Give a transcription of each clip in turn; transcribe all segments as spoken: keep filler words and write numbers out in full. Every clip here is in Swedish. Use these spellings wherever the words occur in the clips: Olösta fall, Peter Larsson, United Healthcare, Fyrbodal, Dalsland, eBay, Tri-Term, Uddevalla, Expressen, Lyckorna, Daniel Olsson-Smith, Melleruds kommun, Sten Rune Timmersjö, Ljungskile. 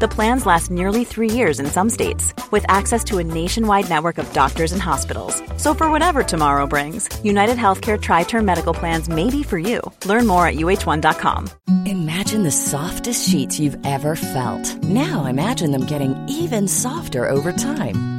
The plans last nearly three years in some states, with access to a nationwide network of doctors and hospitals. So for whatever tomorrow brings, United Healthcare Tri-Term Medical Plans may be for you. Learn more at U H one dot com. Imagine the softest sheets you've ever felt. Now imagine them getting even softer over time.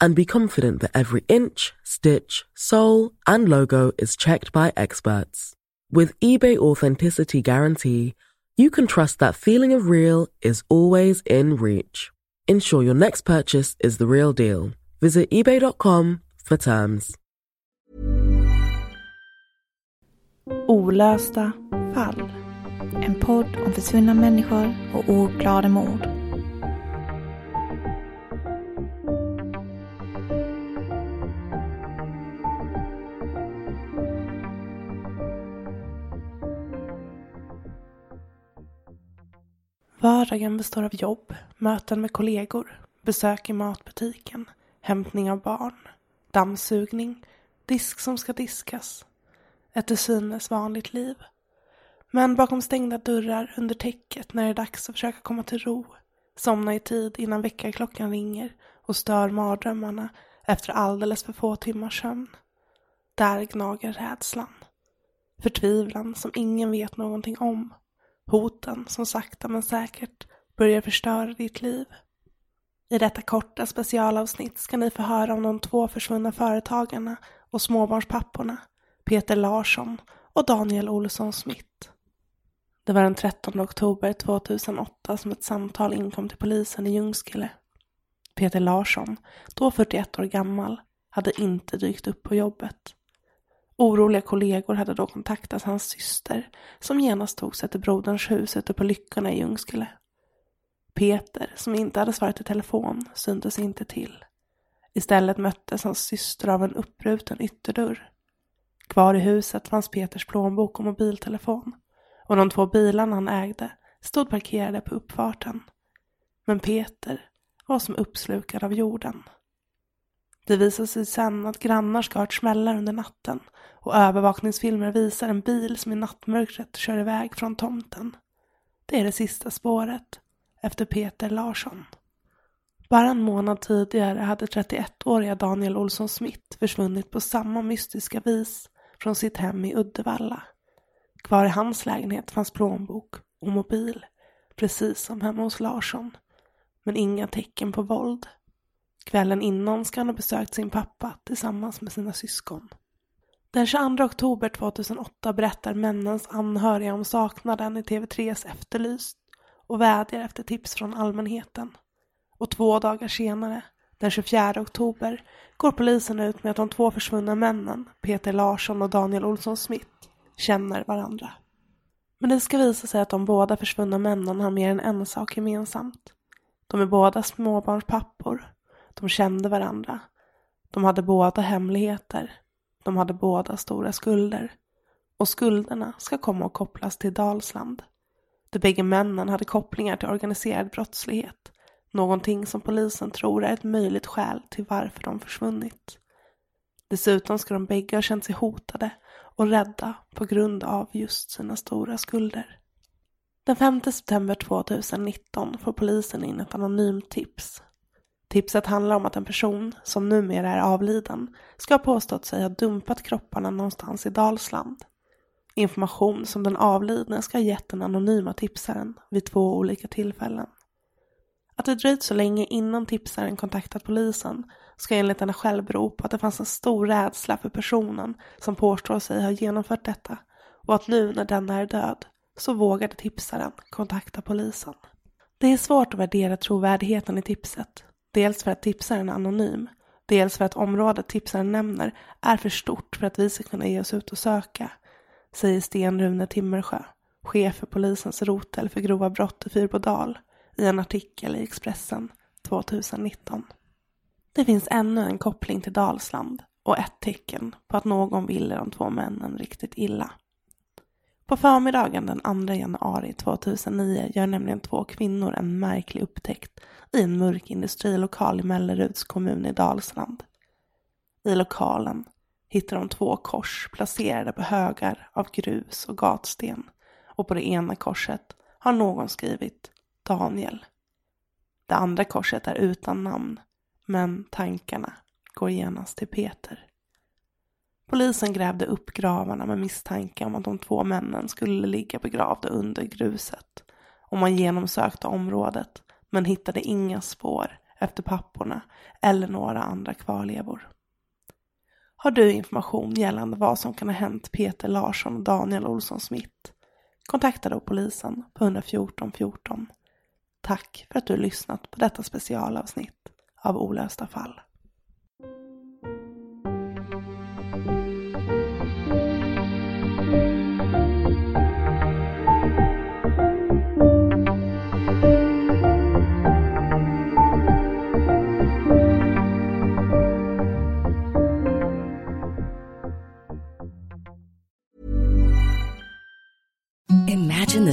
And be confident that every inch, stitch, sole, and logo is checked by experts. With eBay Authenticity Guarantee, you can trust that feeling of real is always in reach. Ensure your next purchase is the real deal. Visit ebay dot com för terms. Olösta fall. En podd om försvunna människor och oklara mord. Vardagen består av jobb, möten med kollegor, besök i matbutiken, hämtning av barn, dammsugning, disk som ska diskas. Ett till synes vanligt liv. Men bakom stängda dörrar under täcket när det är dags att försöka komma till ro, somna i tid innan väckarklockan ringer och stör mardrömmarna efter alldeles för få timmars sömn. Där gnager rädslan. Förtvivlan som ingen vet någonting om. Hoten som sakta men säkert börjar förstöra ditt liv. I detta korta specialavsnitt ska ni få höra om de två försvunna företagarna och småbarnspapporna, Peter Larsson och Daniel Olsson-Smith. Det var den trettonde oktober tvåtusenåtta som ett samtal inkom till polisen i Ljungskile. Peter Larsson, då fyrtioett år gammal, hade inte dykt upp på jobbet. Oroliga kollegor hade då kontaktat hans syster som genast tog sig till broderns hus ute på Lyckorna i Ljungskile. Peter, som inte hade svarat i telefon, syntes inte till. Istället möttes hans syster av en uppruten ytterdörr. Kvar i huset fanns Peters plånbok och mobiltelefon, och de två bilarna han ägde stod parkerade på uppfarten. Men Peter var som uppslukad av jorden. Det visade sig sen att grannar ska ha hört smällar under natten och övervakningsfilmer visar en bil som i nattmörkret kör iväg från tomten. Det är det sista spåret efter Peter Larsson. Bara en månad tidigare hade trettioettåriga Daniel Olsson-Smith försvunnit på samma mystiska vis från sitt hem i Uddevalla. Kvar i hans lägenhet fanns plånbok och mobil, precis som hemma hos Larsson, men inga tecken på våld. Kvällen innan ska han ha besökt sin pappa tillsammans med sina syskon. Den tjugoandra oktober tvåtusenåtta berättar männens anhöriga om saknaden i T V trettas Efterlyst och vädjar efter tips från allmänheten. Och två dagar senare, den tjugofjärde oktober, går polisen ut med att de två försvunna männen, Peter Larsson och Daniel Olsson-Smith, känner varandra. Men det ska visa sig att de båda försvunna männen har mer än en sak gemensamt. De är båda småbarnspappor. De kände varandra. De hade båda hemligheter. De hade båda stora skulder. Och skulderna ska komma att kopplas till Dalsland. De bägge männen hade kopplingar till organiserad brottslighet. Någonting som polisen tror är ett möjligt skäl till varför de försvunnit. Dessutom ska de bägge ha känt sig hotade och rädda på grund av just sina stora skulder. Den femte september tvåtusennitton får polisen in ett anonymt tips. Tipset handlar om att en person, som numera är avliden, ska ha påstått sig ha dumpat kropparna någonstans i Dalsland. Information som den avlidne ska ha gett den anonyma tipsaren vid två olika tillfällen. Att det dröjt så länge innan tipsaren kontaktat polisen ska enligt henne själv bero på att det fanns en stor rädsla för personen som påstår sig ha genomfört detta, och att nu när denna är död så vågade tipsaren kontakta polisen. Det är svårt att värdera trovärdigheten i tipset, dels för att tipsaren är anonym, dels för att området tipsaren nämner är för stort för att vi ska kunna ge oss ut och söka, säger Sten Rune Timmersjö, chef för polisens rotel för grova brott i Fyrbodal, i en artikel i Expressen tjugonitton. Det finns ännu en koppling till Dalsland och ett tecken på att någon ville de två männen riktigt illa. På förmiddagen den andra januari tjugonitton gör nämligen två kvinnor en märklig upptäckt i en mörk industrilokal i Melleruds kommun i Dalsland. I lokalen hittar de två kors placerade på högar av grus och gatsten, och på det ena korset har någon skrivit Daniel. Det andra korset är utan namn, men tankarna går genast till Peter. Polisen grävde upp gravarna med misstanke om att de två männen skulle ligga begravda under gruset, och man genomsökte området men hittade inga spår efter papporna eller några andra kvarlevor. Har du information gällande vad som kan ha hänt Peter Larsson och Daniel Olsson-Smith? Kontakta då polisen på ett ett fyra ett fyra. Tack för att du lyssnat på detta specialavsnitt av Olösta fall. Imagine the